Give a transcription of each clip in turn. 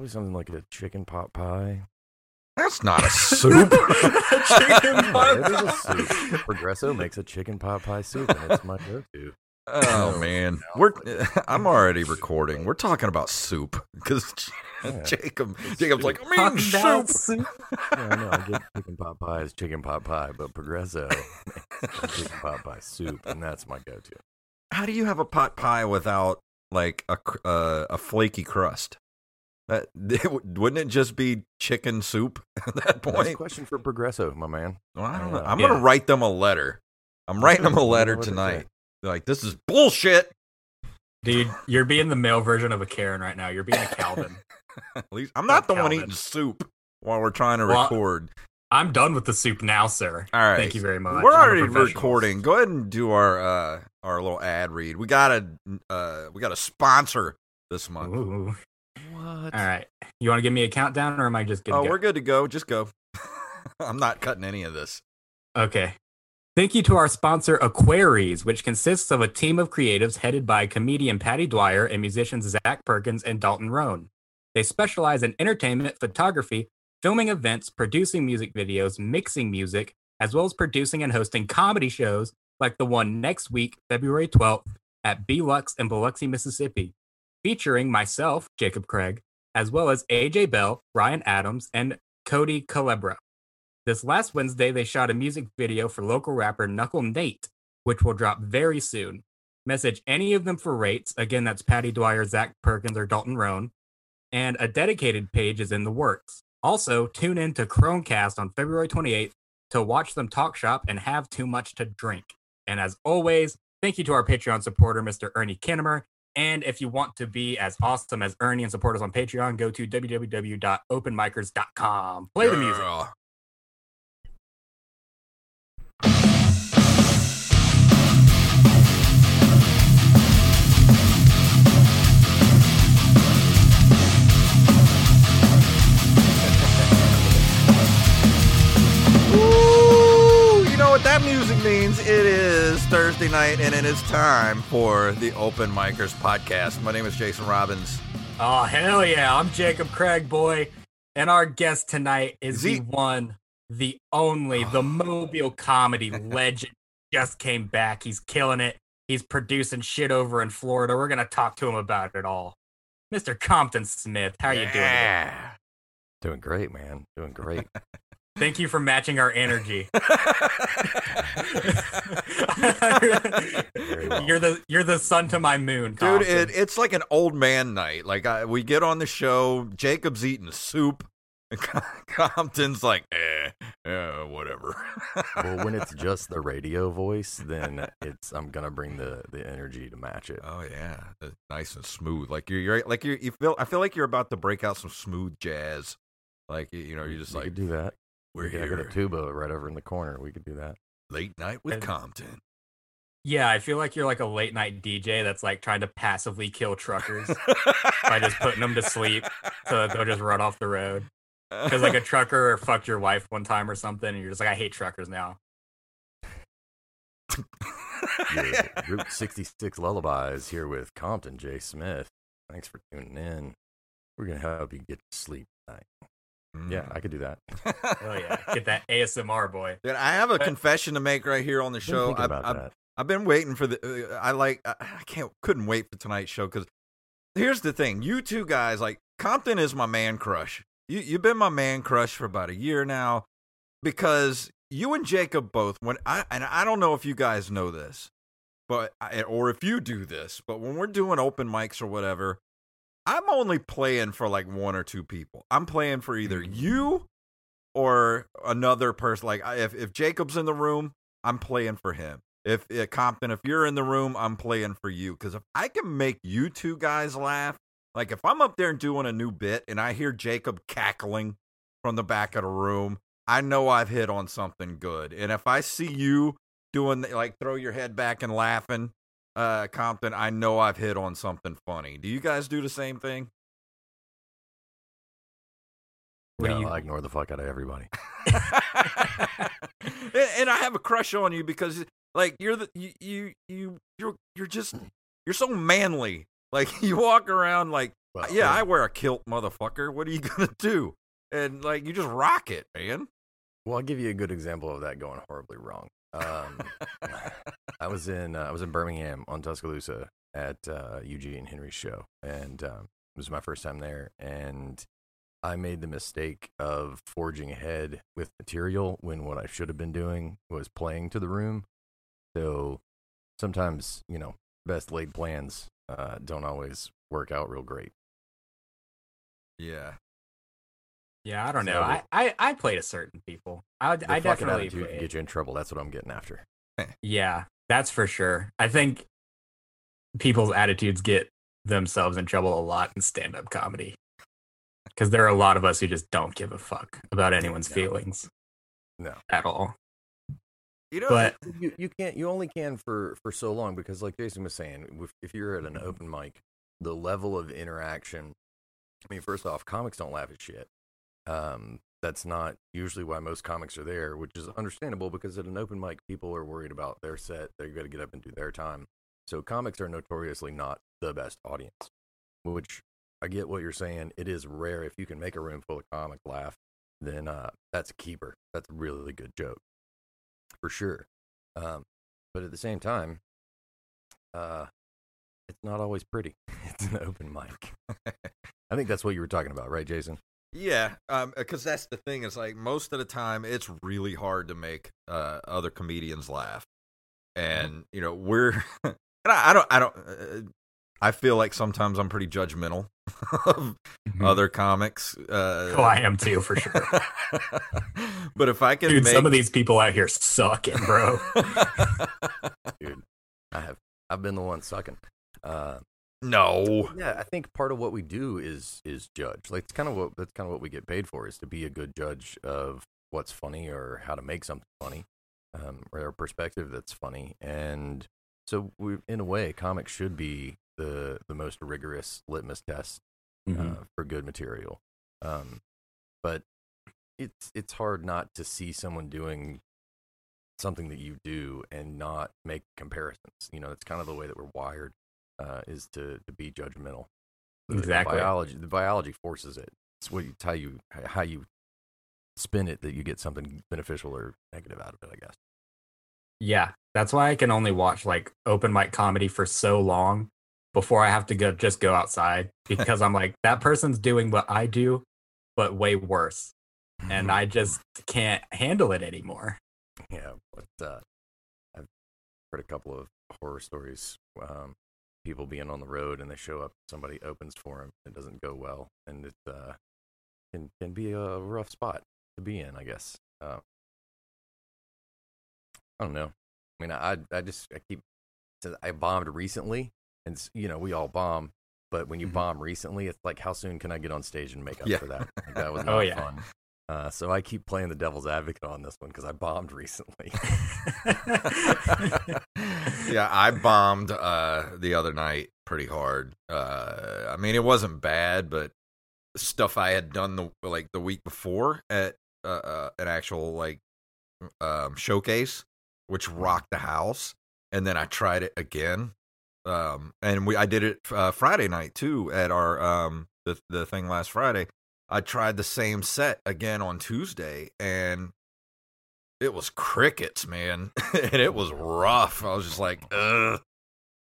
probably something like a chicken pot pie. That's not a soup. Chicken pot pie. It is a soup. Progresso makes a chicken pot pie soup, and it's my go-to. Oh, man. I'm already recording. We're talking about soup because Jacob's like, I mean, soup. Yeah, no, I get chicken pot pie is chicken pot pie, but Progresso makes chicken pot pie soup, and that's my go-to. How do you have a pot pie without, like, a flaky crust? Wouldn't it just be chicken soup at that point? That's a question for Progresso, my man. Well, I don't know. I'm going to write them a letter. I'm writing them a letter tonight. They're like, this is bullshit. Dude, you're being the male version of a Karen right now. You're being a Calvin. At least I'm not the one eating soup while we're trying to record. I'm done with the soup now, sir. All right. Thank you very much. We're already recording. Go ahead and do our little ad read. We got a sponsor this month. Ooh. What? All right. You want to give me a countdown or am I just good to go? Oh, we're good to go. Just go. I'm not cutting any of this. Okay. Thank you to our sponsor, Aquaries, which consists of a team of creatives headed by comedian Patty Dwyer and musicians Zach Perkins and Dalton Roan. They specialize in entertainment, photography, filming events, producing music videos, mixing music, as well as producing and hosting comedy shows like the one next week, February 12th, at B-Lux in Biloxi, Mississippi, featuring myself, Jacob Craig, as well as A.J. Bell, Ryan Adams, and Cody Calebra. This last Wednesday, they shot a music video for local rapper Knuckle Nate, which will drop very soon. Message any of them for rates. Again, that's Patty Dwyer, Zach Perkins, or Dalton Roan. And a dedicated page is in the works. Also, tune in to Chromecast on February 28th to watch them talk shop and have too much to drink. And as always, thank you to our Patreon supporter, Mr. Ernie Kinnemer. And if you want to be as awesome as Ernie and support us on Patreon, go to www.openmicers.com. Play the music. What that music means, it is Thursday night, and it is time for the Open Mic'ers podcast. My name is Jason Robbins. Oh, hell yeah. I'm Jacob Craig, boy. And our guest tonight is the one, the only, the Mobile comedy legend. Just came back. He's killing it. He's producing shit over in Florida. We're going to talk to him about it all. Mr. Compton Smith, how are you doing today? Doing great, man. Doing great. Thank you for matching our energy. Well. You're the sun to my moon, dude. It's like an old man night. Like we get on the show, Jacob's eating soup, and Compton's like, whatever. Well, when it's just the radio voice, then I'm gonna bring the energy to match it. Oh yeah, it's nice and smooth. Like I feel like you're about to break out some smooth jazz. Like you're just you could do that. We're here. I got a tuba right over in the corner. We could do that. Late night with Compton. Yeah, I feel like you're like a late night DJ that's like trying to passively kill truckers by just putting them to sleep so that they'll just run off the road. Because like a trucker fucked your wife one time or something, and you're just like, I hate truckers now. Route 66 Lullabies here with Compton J. Smith. Thanks for tuning in. We're going to help you get to sleep tonight. Yeah, I could do that. Oh yeah, get that ASMR, boy. Dude, I have a confession to make right here on the show. I've been waiting for the. I couldn't wait for tonight's show because here's the thing: you two guys, like Compton, is my man crush. You've been my man crush for about a year now because you and Jacob both. I don't know if you guys know this, or if you do this, but when we're doing open mics or whatever. I'm only playing for like one or two people. I'm playing for either you or another person. Like if Jacob's in the room, I'm playing for him. If Compton, if you're in the room, I'm playing for you. Because if I can make you two guys laugh, like if I'm up there doing a new bit and I hear Jacob cackling from the back of the room, I know I've hit on something good. And if I see you doing like throw your head back and laughing, Compton, I know I've hit on something funny. Do you guys do the same thing? No, I ignore the fuck out of everybody. And I have a crush on you because, like, you're so manly. Like, you walk around like Well, yeah, I wear a kilt, motherfucker. What are you going to do? And, like, you just rock it, man. Well, I'll give you a good example of that going horribly wrong. I was in Birmingham on Tuscaloosa at Eugene and Henry's show, and it was my first time there, and I made the mistake of forging ahead with material when what I should have been doing was playing to the room. So sometimes, you know, best laid plans don't always work out real great. Yeah. Yeah, I don't know. I play to certain people. I definitely play. Get you in trouble. That's what I'm getting after. Yeah, that's for sure. I think people's attitudes get themselves in trouble a lot in stand-up comedy, because there are a lot of us who just don't give a fuck about anyone's feelings. No, at all. You know, but you can't. You only can for so long, because, like Jason was saying, if you're at an open mic, the level of interaction. I mean, first off, comics don't laugh at shit. That's not usually why most comics are there, which is understandable, because at an open mic, people are worried about their set. They've got to get up and do their time. So comics are notoriously not the best audience, which I get what you're saying. It is rare. If you can make a room full of comic laugh, then that's a keeper. That's a really good joke for sure. But at the same time, it's not always pretty. It's an open mic. I think that's what you were talking about, right, Jason? Yeah, because that's the thing. It's like most of the time, it's really hard to make other comedians laugh, and you know we're. And I don't. I feel like sometimes I'm pretty judgmental of other comics. I am too, for sure. But if I can, some of these people out here sucking, bro. Dude, I've been the one sucking. No. Yeah, I think part of what we do is judge. Like that's kind of what we get paid for, is to be a good judge of what's funny or how to make something funny, or a perspective that's funny. And so, in a way, comics should be the most rigorous litmus test for good material. But it's hard not to see someone doing something that you do and not make comparisons. You know, it's kind of the way that we're wired. Is to be judgmental. Exactly. The biology forces it. It's how you spin it that you get something beneficial or negative out of it, I guess. Yeah, that's why I can only watch like open mic comedy for so long before I have to go outside, because I'm like, that person's doing what I do, but way worse, and I just can't handle it anymore. Yeah, but I've heard a couple of horror stories. People being on the road and they show up, somebody opens for them, it doesn't go well, and it can be a rough spot to be in, I guess. I don't know. I mean, I bombed recently, and you know we all bomb, but when you bomb recently, it's like, how soon can I get on stage and make up for that? Like, that was not fun. So I keep playing the devil's advocate on this one because I bombed recently. Yeah, I bombed the other night pretty hard. I mean, it wasn't bad, but stuff I had done the week before at an actual showcase, which rocked the house, and then I tried it again. I did it Friday night too at our the thing last Friday. I tried the same set again on Tuesday, and it was crickets, man. And it was rough. I was just like, ugh.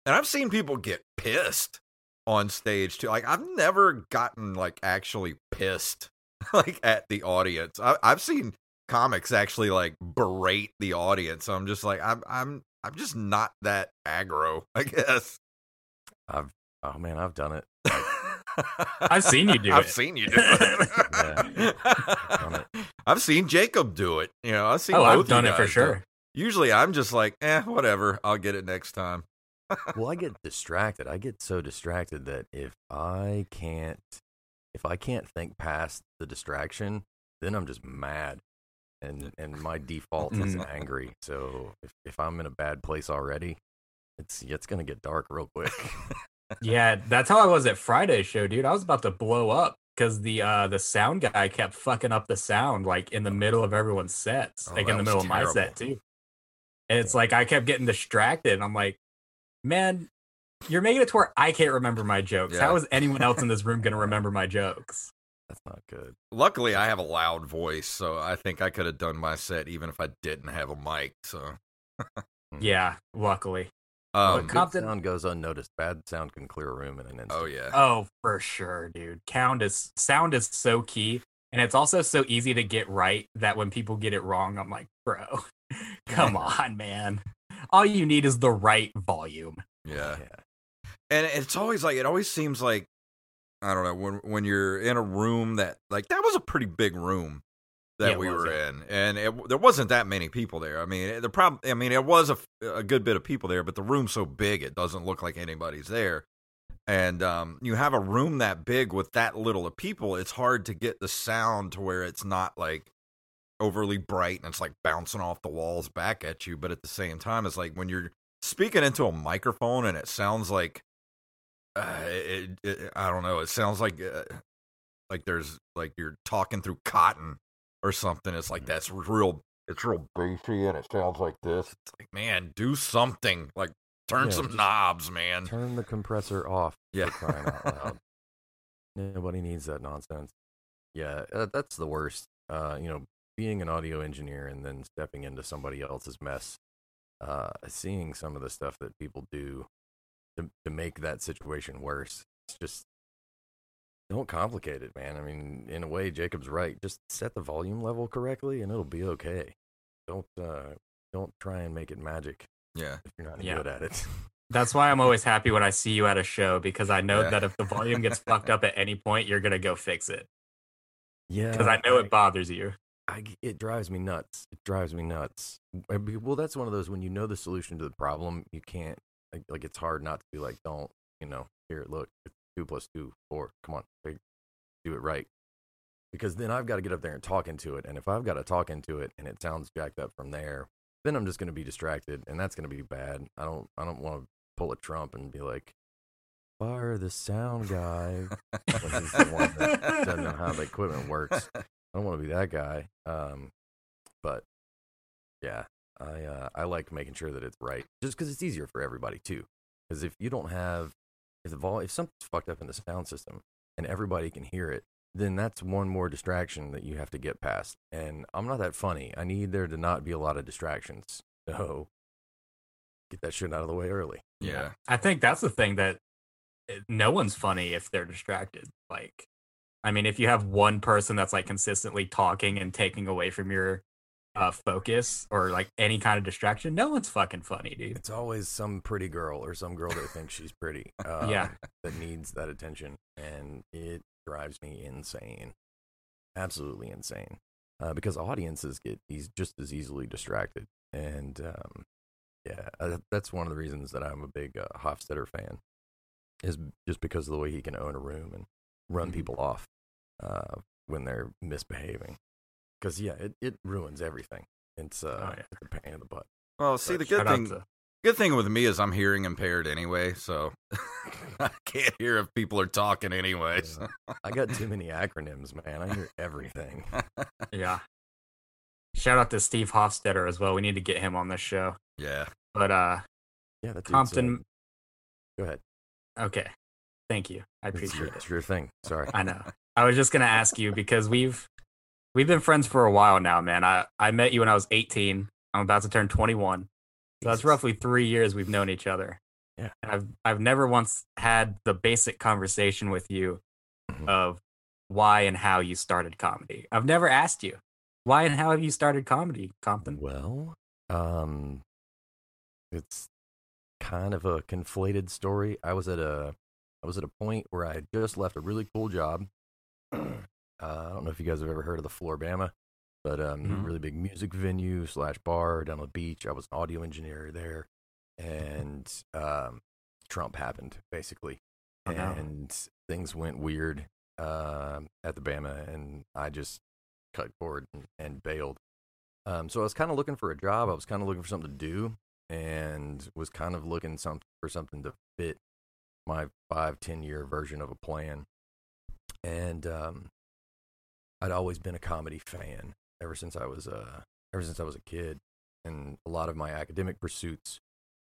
And I've seen people get pissed on stage too. Like, I've never gotten like actually pissed like at the audience. I've seen comics actually like berate the audience. So I'm just like, I'm just not that aggro, I guess. I've done it. Like, I've seen you do it. Yeah. I've seen Jacob do it. You know, I've done it for sure. Usually I'm just like, whatever. I'll get it next time. Well, I get distracted. I get so distracted that if I can't think past the distraction, then I'm just mad. And my default is angry. So if I'm in a bad place already, it's going to get dark real quick. Yeah, that's how I was at Friday's show, dude. I was about to blow up because the sound guy kept fucking up the sound like in the middle of everyone's sets, in the middle of my set too. And it's like I kept getting distracted, and I'm like, man, You're making it to where I can't remember my jokes. Yeah. How is anyone else in this room going to remember my jokes? That's not good. Luckily, I have a loud voice, so I think I could have done my set even if I didn't have a mic. So, yeah, luckily. Compton sound goes unnoticed. Bad sound can clear a room in an instant. Oh yeah. Oh, for sure, dude. Sound is so key, and it's also so easy to get right that when people get it wrong, I'm like, bro, come on, man. All you need is the right volume. Yeah. And it's always like, it always seems like, I don't know, when you're in a room that, like, that was a pretty big room that we were in, and there wasn't that many people there. I mean, it was a good bit of people there, but the room's so big it doesn't look like anybody's there. And you have a room that big with that little of people, it's hard to get the sound to where it's not like overly bright and it's like bouncing off the walls back at you. But at the same time, it's like when you're speaking into a microphone and it sounds like I don't know, it sounds like there's like you're talking through cotton or something. It's like that's real, it's real beefy and it sounds like this. It's like, man, do something, like turn some knobs, man. Turn the compressor off. Yeah, for crying out loud. Nobody needs that nonsense. Yeah, that's the worst. Being an audio engineer and then stepping into somebody else's mess, seeing some of the stuff that people do to make that situation worse. It's just, don't complicate it, man. I mean, in a way, Jacob's right. Just set the volume level correctly and it'll be okay. Don't try and make it magic. Yeah. If you're not good at it. That's why I'm always happy when I see you at a show, because I know that if the volume gets fucked up at any point, you're going to go fix it. Yeah. Because I know it bothers you. It drives me nuts. Well, that's one of those, when you know the solution to the problem, you can't, like it's hard not to be like, don't, here, look, it's 2 + 2 = 4. Come on, do it right. Because then I've got to get up there and talk into it. And if I've got to talk into it and it sounds jacked up from there, then I'm just going to be distracted and that's going to be bad. I don't want to pull a Trump and be like, fire the sound guy. Well, he's the one that doesn't know how the equipment works. I don't want to be that guy. But yeah. I like making sure that it's right, just because it's easier for everybody too. Because if you don't have, if something's fucked up in the sound system and everybody can hear it, then that's one more distraction that you have to get past. And I'm not that funny. I need there to not be a lot of distractions. So get that shit out of the way early. Yeah, I think that's the thing, that no one's funny if they're distracted. Like, I mean, if you have one person that's like consistently talking and taking away from your focus or like any kind of distraction, no one's fucking funny, dude. It's always some pretty girl or some girl that thinks she's pretty that needs that attention, and it drives me insane, absolutely insane, because audiences get just as easily distracted. And that's one of the reasons that I'm a big Hofstetter fan, is just because of the way he can own a room and run people off when they're misbehaving. Because, it ruins everything. It's it's a pain in the butt. Well, see, but the good thing with me is I'm hearing impaired anyway, so I can't hear if people are talking anyway. Yeah. So. I got too many acronyms, man. I hear everything. Yeah. Shout out to Steve Hofstetter as well. We need to get him on this show. Yeah. But Compton. Go ahead. Okay. Thank you. I appreciate it. It's your thing. Sorry. I know. I was just going to ask you, because We've been friends for a while now, man. I met you when I was 18. I'm about to turn 21. So that's roughly 3 years we've known each other. Yeah. And I've never once had the basic conversation with you of why and how you started comedy. I've never asked you, why and how have you started comedy, Compton? Well, it's kind of a conflated story. I was at a point where I had just left a really cool job. I don't know if you guys have ever heard of the Floribama, but really big music venue / bar down on the beach. I was an audio engineer there, and Trump happened, basically. Oh, and things went weird at the Bama, and I just cut cord and bailed. So I was kind of looking for a job. I was kind of looking for something to do, and was kind of looking for something to fit my 5-10 year version of a plan. And I'd always been a comedy fan ever since I was a kid, and a lot of my academic pursuits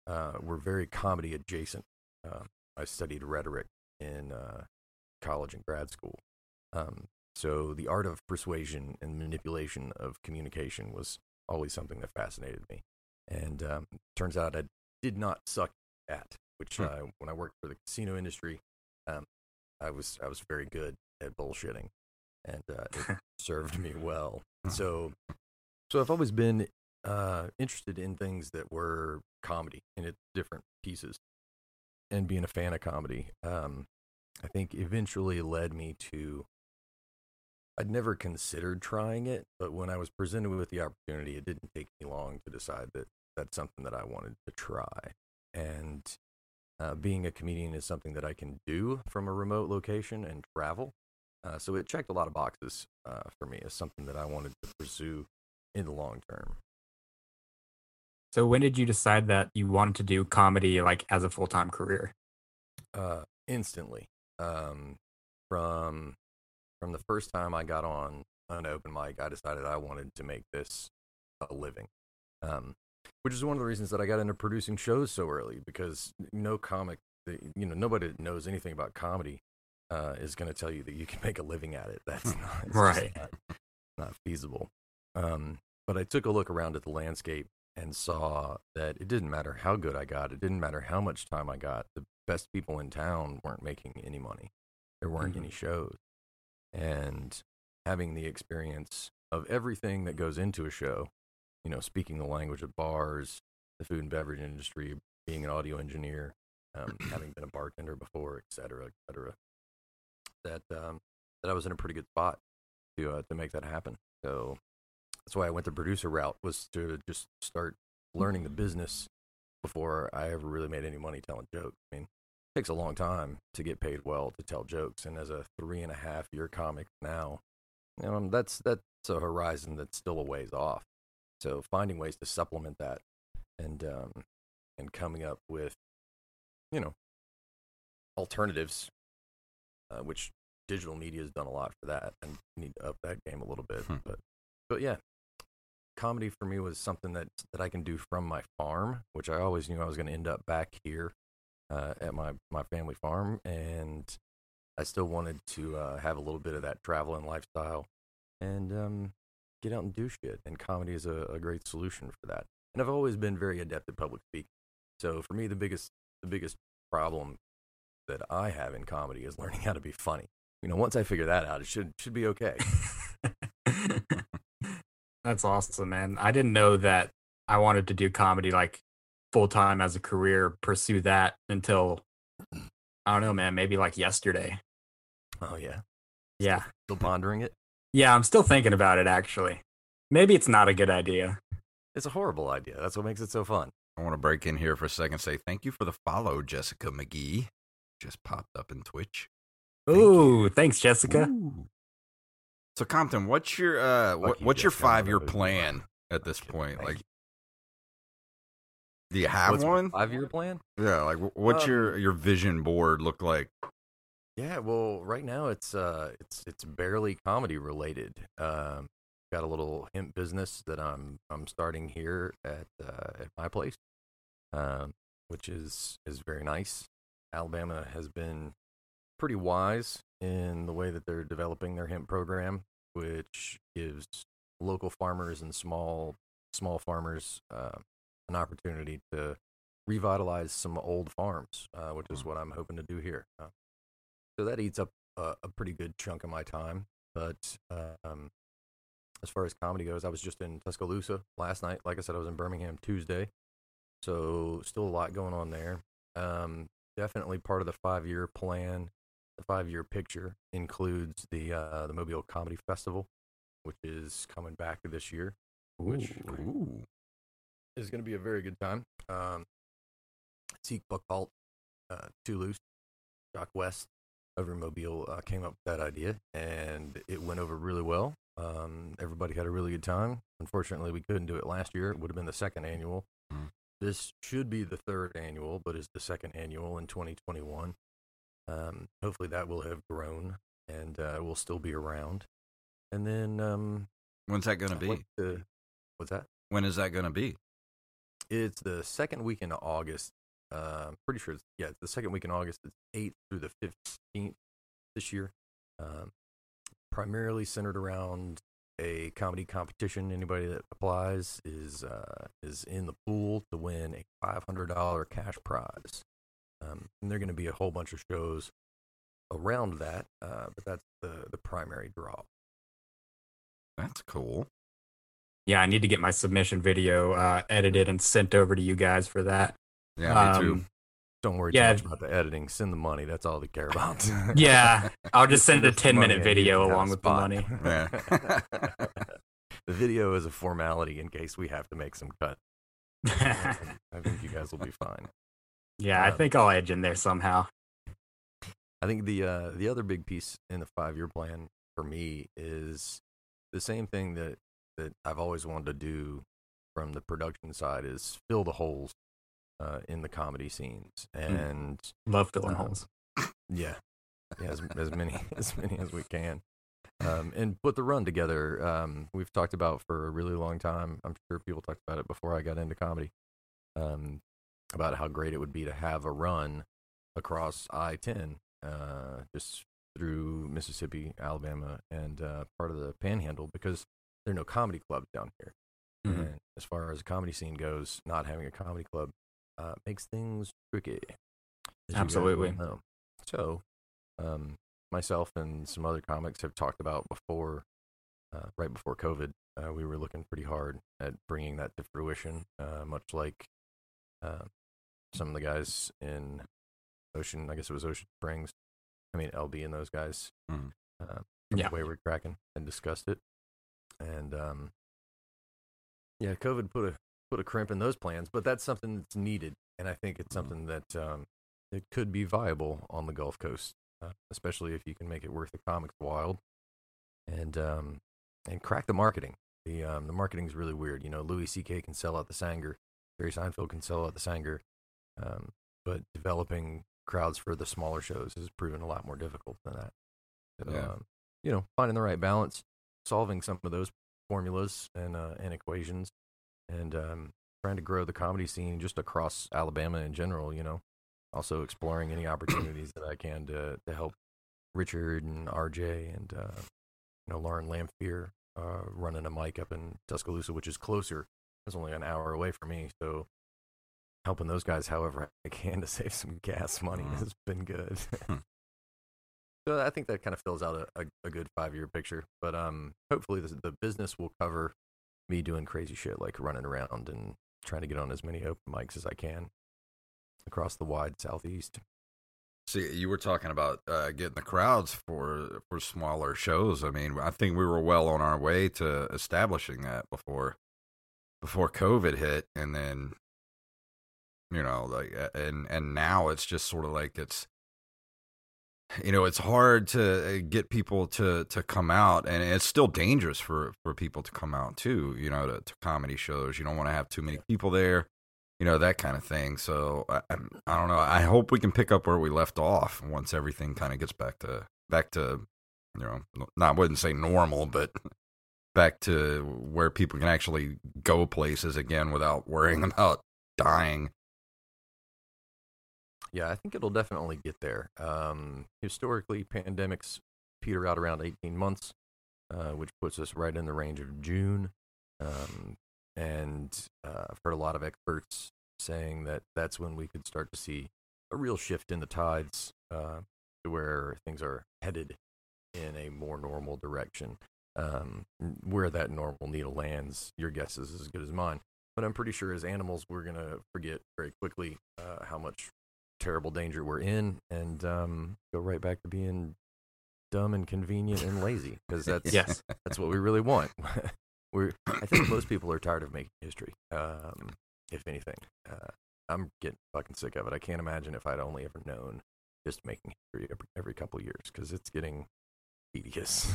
were very comedy adjacent. I studied rhetoric in college and grad school. So the art of persuasion and manipulation of communication was always something that fascinated me. And turns out I did not suck at, which when I worked for the casino industry, I was very good at bullshitting, and it served me well. So I've always been interested in things that were comedy in its different pieces, and being a fan of comedy, I think eventually led me to. I'd never considered trying it, but when I was presented with the opportunity, it didn't take me long to decide that that's something that I wanted to try. And being a comedian is something that I can do from a remote location and travel. So it checked a lot of boxes for me as something that I wanted to pursue in the long term. So when did you decide that you wanted to do comedy like as a full-time career? Instantly. From the first time I got on an open mic, I decided I wanted to make this a living, which is one of the reasons that I got into producing shows so early, because no comic, nobody that knows anything about comedy is going to tell you that you can make a living at it. That's not right, not feasible. But I took a look around at the landscape and saw that it didn't matter how good I got, it didn't matter how much time I got. The best people in town weren't making any money. There weren't any shows. And having the experience of everything that goes into a show, speaking the language of bars, the food and beverage industry, being an audio engineer, having been a bartender before, et cetera, that I was in a pretty good spot to make that happen. So that's why I went the producer route, was to just start learning the business before I ever really made any money telling jokes. I mean, takes a long time to get paid well to tell jokes, and as a 3.5-year comic now, that's a horizon that's still a ways off. So finding ways to supplement that, and coming up with alternatives, which digital media has done a lot for that, and need to up that game a little bit. But yeah, comedy for me was something that I can do from my farm, which I always knew I was going to end up back here. At my family farm, and I still wanted to have a little bit of that travel and lifestyle, and get out and do shit. And comedy is a great solution for that. And I've always been very adept at public speaking. So for me, the biggest problem that I have in comedy is learning how to be funny. Once I figure that out, it should be okay. That's awesome, man. I didn't know that I wanted to do comedy full-time as a career, pursue that until, I don't know, man, maybe yesterday. Oh, yeah. Yeah. Still pondering it? Yeah, I'm still thinking about it, actually. Maybe it's not a good idea. It's a horrible idea. That's what makes it so fun. I want to break in here for a second and say thank you for the follow, Jessica McGee. Just popped up in Twitch. Thanks, Jessica. Ooh. So, Compton, what's your what's your 5-year plan at this point? Do you have one? 5-year plan? Yeah, what's your vision board look like? Yeah, well, right now it's barely comedy related. Got a little hemp business that I'm starting here at my place, which is very nice. Alabama has been pretty wise in the way that they're developing their hemp program, which gives local farmers and small farmers. An opportunity to revitalize some old farms, which is what I'm hoping to do here. So that eats up a pretty good chunk of my time. But as far as comedy goes, I was just in Tuscaloosa last night. Like I said, I was in Birmingham Tuesday. So still a lot going on there. Definitely part of the 5-year plan, the 5-year picture includes the Mobile Comedy Festival, which is coming back this year. It's going to be a very good time. Teek Buckhalt, Toulouse, Jacques West over in Mobile came up with that idea, and it went over really well. Everybody had a really good time. Unfortunately, we couldn't do it last year. It would have been the second annual. This should be the third annual, but it's the second annual in 2021. Hopefully that will have grown and will still be around. And then... when's that going to be? What's that? When is that going to be? It's the second week in August Pretty sure it's, yeah, the second week in August. It's 8th through the 15th this year. Primarily centered around a comedy competition. Anybody that applies is in the pool to win a $500 cash prize. And there are going to be a whole bunch of shows around that, but that's the primary draw. That's cool. Yeah, I need to get my submission video edited and sent over to you guys for that. Yeah, me too. Don't worry too much about the editing. Send the money. That's all they care about. Yeah, I'll just send a 10-minute video along with the money. Yeah. The video is a formality in case we have to make some cut. I think you guys will be fine. Yeah, I think I'll edge in there somehow. I think the other big piece in the 5-year plan for me is the same thing that I've always wanted to do from the production side is fill the holes in the comedy scenes, and love filling holes. Yeah, as many as we can, and put the run together. We've talked about for a really long time. I'm sure people talked about it before I got into comedy. About how great it would be to have a run across I-10, just through Mississippi, Alabama, and part of the Panhandle, because there are no comedy clubs down here. Mm-hmm. And as far as the comedy scene goes, not having a comedy club makes things tricky. Absolutely. So, myself and some other comics have talked about before, right before COVID, we were looking pretty hard at bringing that to fruition, much like some of the guys in Ocean Springs, LB and those guys, Wayward Kraken, and discussed it. And COVID put a crimp in those plans, but that's something that's needed, and I think it's something that it could be viable on the Gulf Coast, especially if you can make it worth the comics wild, and crack the marketing. The marketing's really weird. Louis CK can sell out the Sanger. Jerry Seinfeld can sell out the Sanger, but developing crowds for the smaller shows has proven a lot more difficult than that. So, finding the right balance, solving some of those formulas and equations, and trying to grow the comedy scene just across Alabama in general. Also exploring any opportunities that I can to help Richard and RJ and Lauren Lamphere running a mic up in Tuscaloosa, which is closer. It's only an hour away from me, so helping those guys however I can to save some gas money has been good. So I think that kind of fills out a good 5-year picture. But hopefully the business will cover me doing crazy shit like running around and trying to get on as many open mics as I can across the wide southeast. See, you were talking about getting the crowds for smaller shows. I think we were well on our way to establishing that before COVID hit, and then and now it's just sort of like it's it's hard to get people to come out, and it's still dangerous for people to come out too, to comedy shows. You don't want to have too many people there, that kind of thing. So I don't know. I hope we can pick up where we left off once everything kind of gets back to I wouldn't say normal, but back to where people can actually go places again without worrying about dying. Yeah, I think it'll definitely get there. Historically, pandemics peter out around 18 months, which puts us right in the range of June. And I've heard a lot of experts saying that that's when we could start to see a real shift in the tides to where things are headed in a more normal direction. Where that normal needle lands, your guess is as good as mine, but I'm pretty sure as animals we're gonna forget very quickly how much terrible danger we're in, and go right back to being dumb and convenient and lazy, because that's that's what we really want. I think most people are tired of making history. If anything, I'm getting fucking sick of it. I can't imagine if I'd only ever known just making history every couple of years, because it's getting tedious.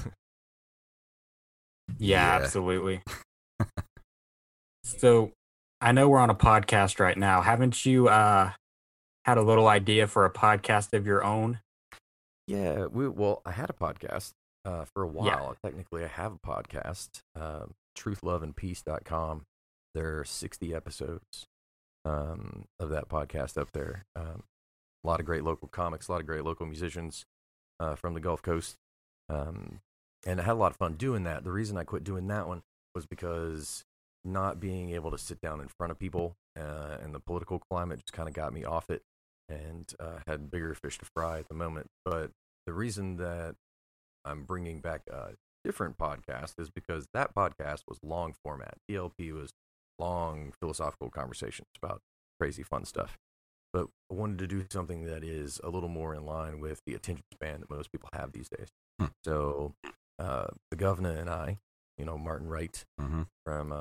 Yeah, absolutely. So, I know we're on a podcast right now. Haven't you had a little idea for a podcast of your own? Yeah, I had a podcast for a while. Yeah. Technically, I have a podcast, truthloveandpeace.com. There are 60 episodes. of that podcast up there. A lot of great local comics, a lot of great local musicians from the Gulf Coast. And I had a lot of fun doing that. The reason I quit doing that one was because not being able to sit down in front of people and the political climate just kind of got me off it, and had bigger fish to fry at the moment. But the reason that I'm bringing back a different podcast is because that podcast was long format. DLP was long philosophical conversations about crazy fun stuff. But I wanted to do something that is a little more in line with the attention span that most people have these days. So the governor and I, you know, Martin Wright from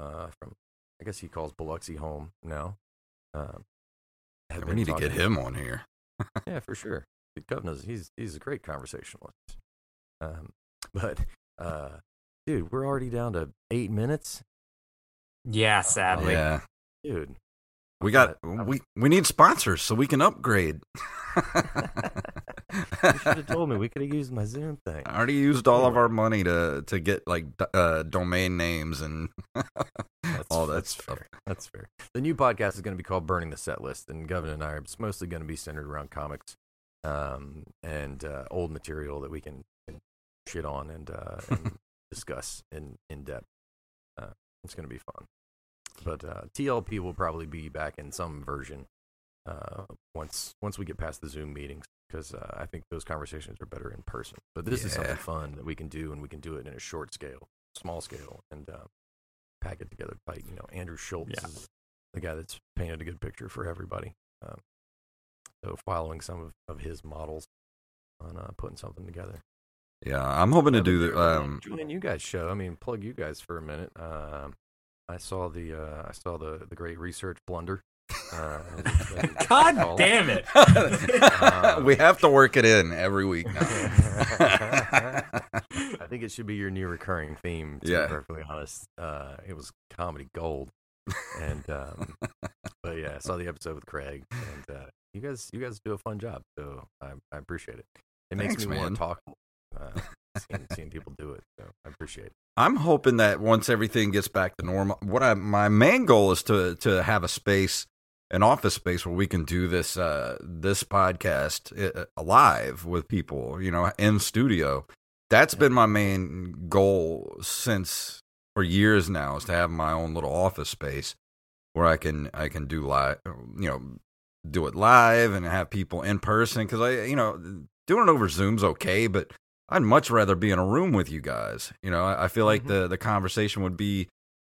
I guess he calls Biloxi home now. We need to get him on here. Yeah, for sure. The governor's he's a great conversationalist. But dude, we're already down to 8 minutes. Yeah, sadly. Yeah. Dude. We need sponsors so we can upgrade. You should have told me. We could have used my Zoom thing. I already used all of our money to get like domain names and all that stuff. Fair. That's fair. The new podcast is going to be called Burning the Set List, and Governor and I are mostly going to be centered around comics and old material that we can shit on and discuss in depth. It's going to be fun. But TLP will probably be back in some version once we get past the Zoom meetings, because I think those conversations are better in person. But this is something fun that we can do, and we can do it in a short scale, small scale, and pack it together tight. You know, Andrew Schultz is the guy that's painted a good picture for everybody. So following some of his models on putting something together. Yeah, I'm hoping to do that. Join you guys' show. I mean, plug you guys for a minute. I saw the great research blunder. God damn it! We have to work it in every week now. I think it should be your new recurring theme, to be perfectly honest. It was comedy gold. And but yeah, I saw the episode with Craig, and you guys do a fun job, so I appreciate it. It makes me want to talk. Seeing people do it, so I appreciate it. I'm hoping that once everything gets back to normal, my main goal is to have a space, an office space where we can do this this podcast live with people, you know, in studio. That's been my main goal for years now, is to have my own little office space where I can do live, you know, do it live and have people in person, because doing it over Zoom's okay, but I'd much rather be in a room with you guys. You know, I feel like the conversation would be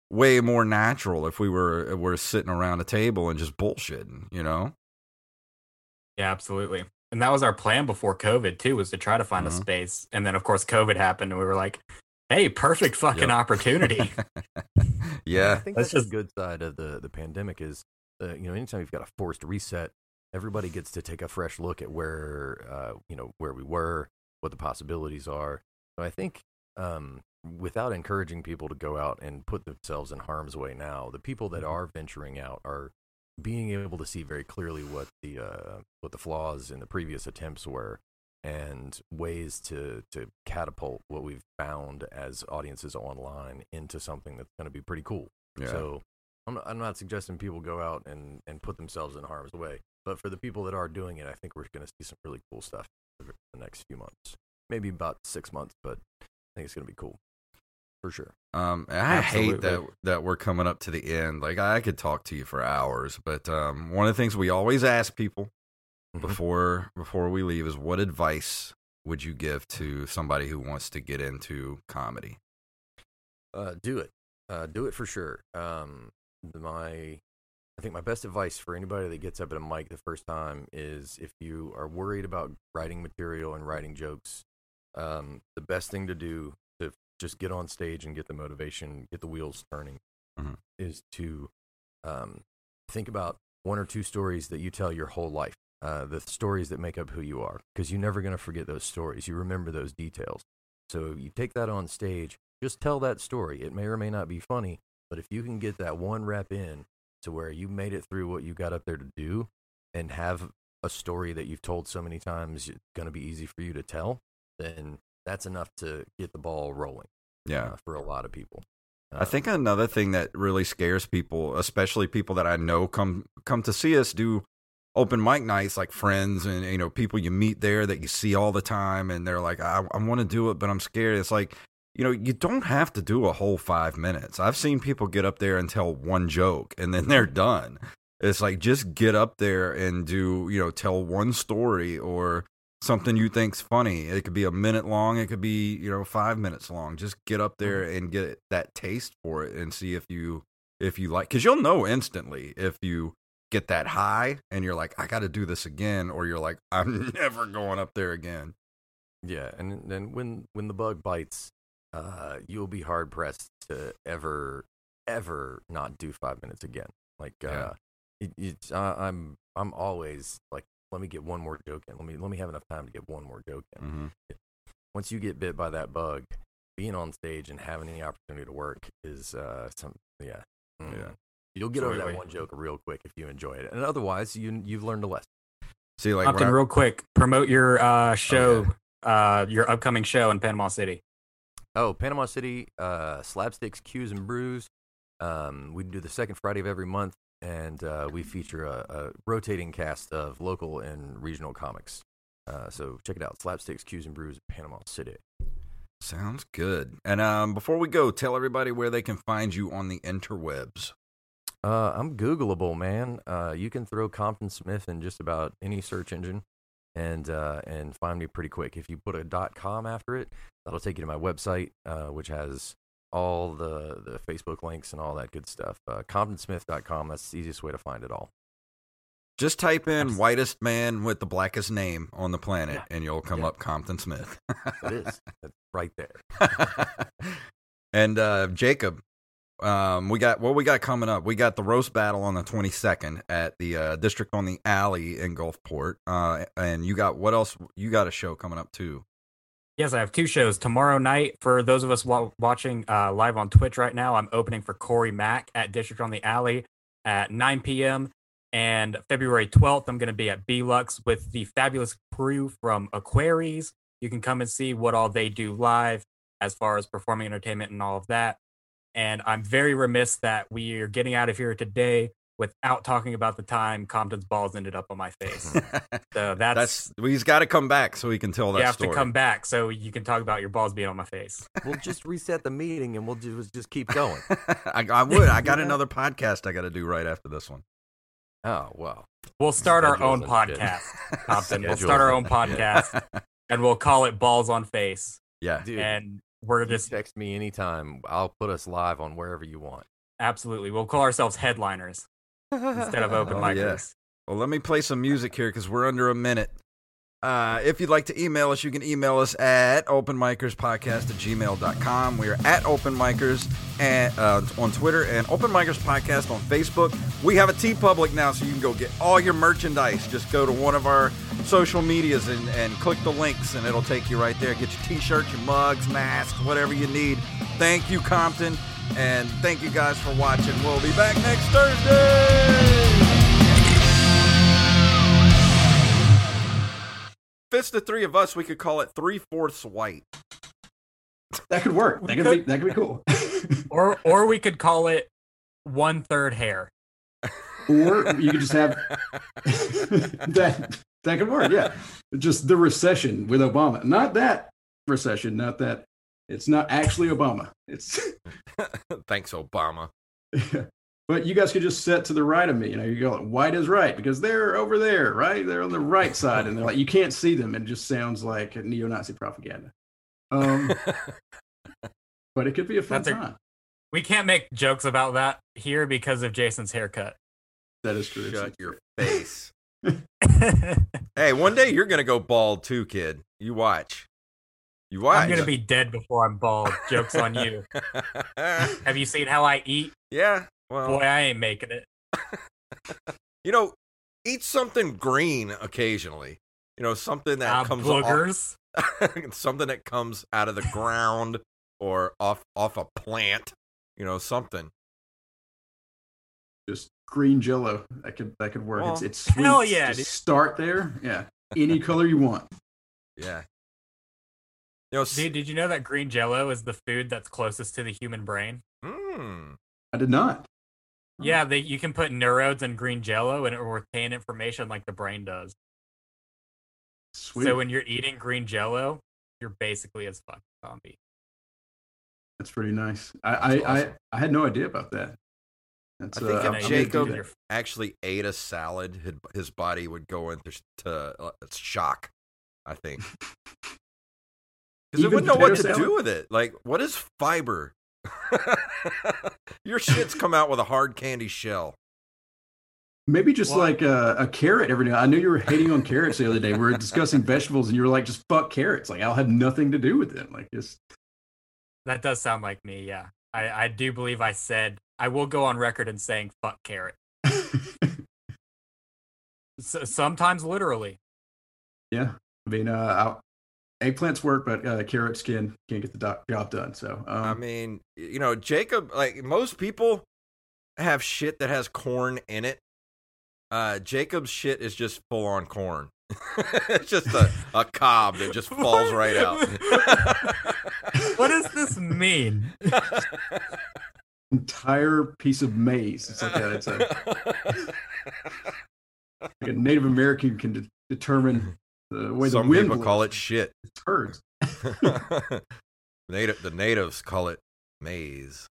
way more natural if we were sitting around a table and just bullshitting, you know? Yeah, absolutely. And that was our plan before COVID, too, was to try to find a space. And then, of course, COVID happened, and we were like, hey, perfect fucking opportunity. Yeah. I think that's the good side of the pandemic is, you know, anytime you've got a forced reset, everybody gets to take a fresh look at where, you know, where we were, what the possibilities are. So I think without encouraging people to go out and put themselves in harm's way now, the people that are venturing out are being able to see very clearly what the flaws in the previous attempts were, and ways to catapult what we've found as audiences online into something that's going to be pretty cool. Yeah. So I'm not suggesting people go out and put themselves in harm's way, but for the people that are doing it, I think we're going to see some really cool stuff the next few months, maybe about 6 months, but I think it's gonna be cool for sure. Absolutely. Hate that we're coming up to the end. Like, I could talk to you for hours, but one of the things we always ask people before we leave is, what advice would you give to somebody who wants to get into comedy? Do it for sure. I think my best advice for anybody that gets up at a mic the first time is, if you are worried about writing material and writing jokes, the best thing to do to just get on stage and get the motivation, get the wheels turning, is to think about one or two stories that you tell your whole life, the stories that make up who you are, because you're never going to forget those stories. You remember those details. So you take that on stage, just tell that story. It may or may not be funny, but if you can get that one rep in, to where you made it through what you got up there to do, and have a story that you've told so many times, it's going to be easy for you to tell, then that's enough to get the ball rolling. Yeah, for a lot of people. I think another thing that really scares people, especially people that I know come to see us do open mic nights, like friends and, you know, people you meet there that you see all the time, and they're like, I want to do it, but I'm scared. It's like, you know, you don't have to do a whole 5 minutes. I've seen people get up there and tell one joke and then they're done. It's like, just get up there and do, you know, tell one story or something you think's funny. It could be a minute long. It could be, you know, 5 minutes long. Just get up there and get that taste for it and see if you like, because you'll know instantly if you get that high and you're like, I got to do this again, or you're like, I'm never going up there again. Yeah, and then when the bug bites, you'll be hard pressed to ever not do 5 minutes again. Like, I'm always like, let me get one more joke in. Let me have enough time to get one more joke in. Mm-hmm. Once you get bit by that bug, being on stage and having any opportunity to work is you'll get over that one joke real quick if you enjoy it, and otherwise you've learned a lesson. See, like, Compton, real quick, promote your show, your upcoming show in Panama City. Oh, Panama City, Slapsticks, Cues and Brews. We do the second Friday of every month, and we feature a rotating cast of local and regional comics. So check it out, Slapsticks, Cues and Brews, Panama City. Sounds good. And before we go, tell everybody where they can find you on the interwebs. I'm Googleable, man. You can throw Compton Smith in just about any search engine and find me pretty quick. If you put a .com after it, that'll take you to my website, which has all the Facebook links and all that good stuff. ComptonSmith.com, that's the easiest way to find it all. Just type in whitest man with the blackest name on the planet, and you'll come up Compton Smith. It is. That's right there. And Jacob, we got coming up. We got the roast battle on the 22nd at the District on the Alley in Gulfport. And you got, what else? You got a show coming up too. Yes, I have two shows tomorrow night. For those of us watching live on Twitch right now, I'm opening for Corey Mack at District on the Alley at 9 p.m. And February 12th, I'm going to be at B-Lux with the fabulous crew from Aquaries. You can come and see what all they do live as far as performing entertainment and all of that. And I'm very remiss that we are getting out of here today without talking about the time Compton's balls ended up on my face. So he's got to come back so he can tell that story. You have to come back so you can talk about your balls being on my face. We'll just reset the meeting and we'll just keep going. I would. I got another podcast I got to do right after this one. Oh, well. We'll start our own podcast, Compton. We'll start our own podcast and we'll call it Balls on Face. Yeah. Dude. And we're just text me anytime. I'll put us live on wherever you want. Absolutely. We'll call ourselves headliners instead of open micers. Yeah. Well, let me play some music here because we're under a minute. If you'd like to email us, you can email us at openmicerspodcast@gmail.com. We are at Open Micers on Twitter and Open Micers Podcast on Facebook. We have a TeePublic now, so you can go get all your merchandise. Just go to one of our social medias and click the links, and it'll take you right there. Get your T-shirts, your mugs, masks, whatever you need. Thank you, Compton, and thank you guys for watching. We'll be back next Thursday. Fits the three of us, we could call it 3/4 white. That could work. That could be cool. Or we could call it 1/3 hair. Or you could just have that could work. Yeah, just the recession with Obama. Not that recession. Not that. It's not actually Obama. It's thanks Obama. Yeah. But you guys could just sit to the right of me. You know, you go, white is right, because they're over there, right? They're on the right side, and they're like, you can't see them. It just sounds like neo-Nazi propaganda. But it could be a fun time. We can't make jokes about that here because of Jason's haircut. That is true. Shut your face. Hey, one day you're going to go bald too, kid. You watch. You watch. I'm going to be dead before I'm bald. Joke's on you. Have you seen how I eat? Yeah. Well, boy, I ain't making it. You know, eat something green occasionally. You know, something that something that comes out of the ground or off a plant. You know, something. Just green Jell-O. That could work. Well, it's sweet. Hell yeah! Just start there. Yeah, any color you want. Yeah. You know, dude, did you know that green Jell-O is the food that's closest to the human brain? I did not. Yeah, you can put neurodes in green jello and it will retain information like the brain does. Sweet. So when you're eating green jello, you're basically as fucking zombie. That's pretty nice. That's awesome. I had no idea about that. I think if Jacob actually ate a salad, his body would go into shock, I think. Because it wouldn't know what to do with it. Like, what is fiber? Your shit's come out with a hard candy shell. Maybe just like a carrot every now. I knew you were hating on carrots the other day. We were discussing vegetables, and you were like, just fuck carrots. Like, I'll have nothing to do with them. Like, just... That does sound like me, yeah. I do believe I said... I will go on record in saying fuck carrot. Sometimes literally. Yeah. I mean, eggplants work, but carrot skin can't get the job done. So, I mean, you know, Jacob, like most people have shit that has corn in it. Jacob's shit is just full on corn. It's just a cob that just falls right out. What does this mean? Entire piece of maize. It's like that. It's like a Native American can determine the way the wind blows. Some people call it shit. It's turds. The natives call it maize.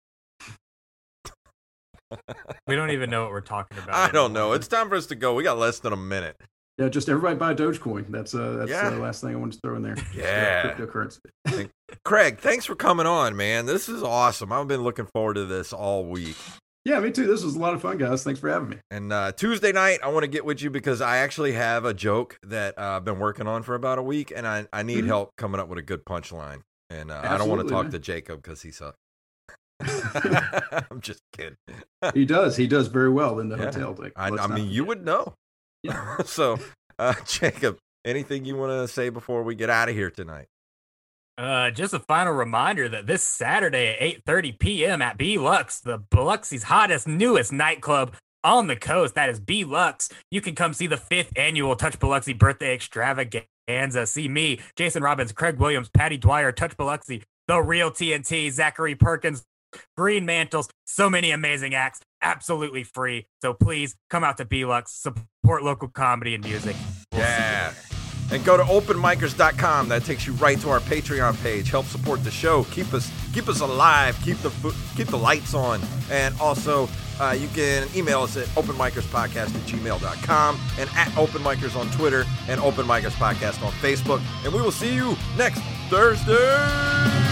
We don't even know what we're talking about. I don't know. It's time for us to go. We got less than a minute. Yeah, just everybody buy Dogecoin. That's the last thing I wanted to throw in there. Yeah. Cryptocurrency. Craig, thanks for coming on, man. This is awesome. I've been looking forward to this all week. Yeah, me too. This was a lot of fun, guys. Thanks for having me. And Tuesday night, I want to get with you because I actually have a joke that I've been working on for about a week, and I need help coming up with a good punchline. And I don't want to talk to Jacob because he sucks. I'm just kidding. He does very well in the hotel. Like, I mean, you would know. Yeah. So, Jacob, anything you want to say before we get out of here tonight? Just a final reminder that this Saturday at 8:30 p.m. at B-Lux, the Biloxi's hottest, newest nightclub on the coast, that is B-Lux, you can come see the 5th annual Touch Biloxi Birthday Extravaganza. See me, Jason Robbins, Craig Williams, Patty Dwyer, Touch Biloxi, The Real TNT, Zachary Perkins, Green Mantles, so many amazing acts, absolutely free. So please come out to B-Lux, support local comedy and music. And go to openmicers.com. That takes you right to our Patreon page. Help support the show. Keep us alive. Keep the lights on. And also, you can email us at openmicerspodcast@gmail.com and at openmicers on Twitter and openmicerspodcast on Facebook. And we will see you next Thursday.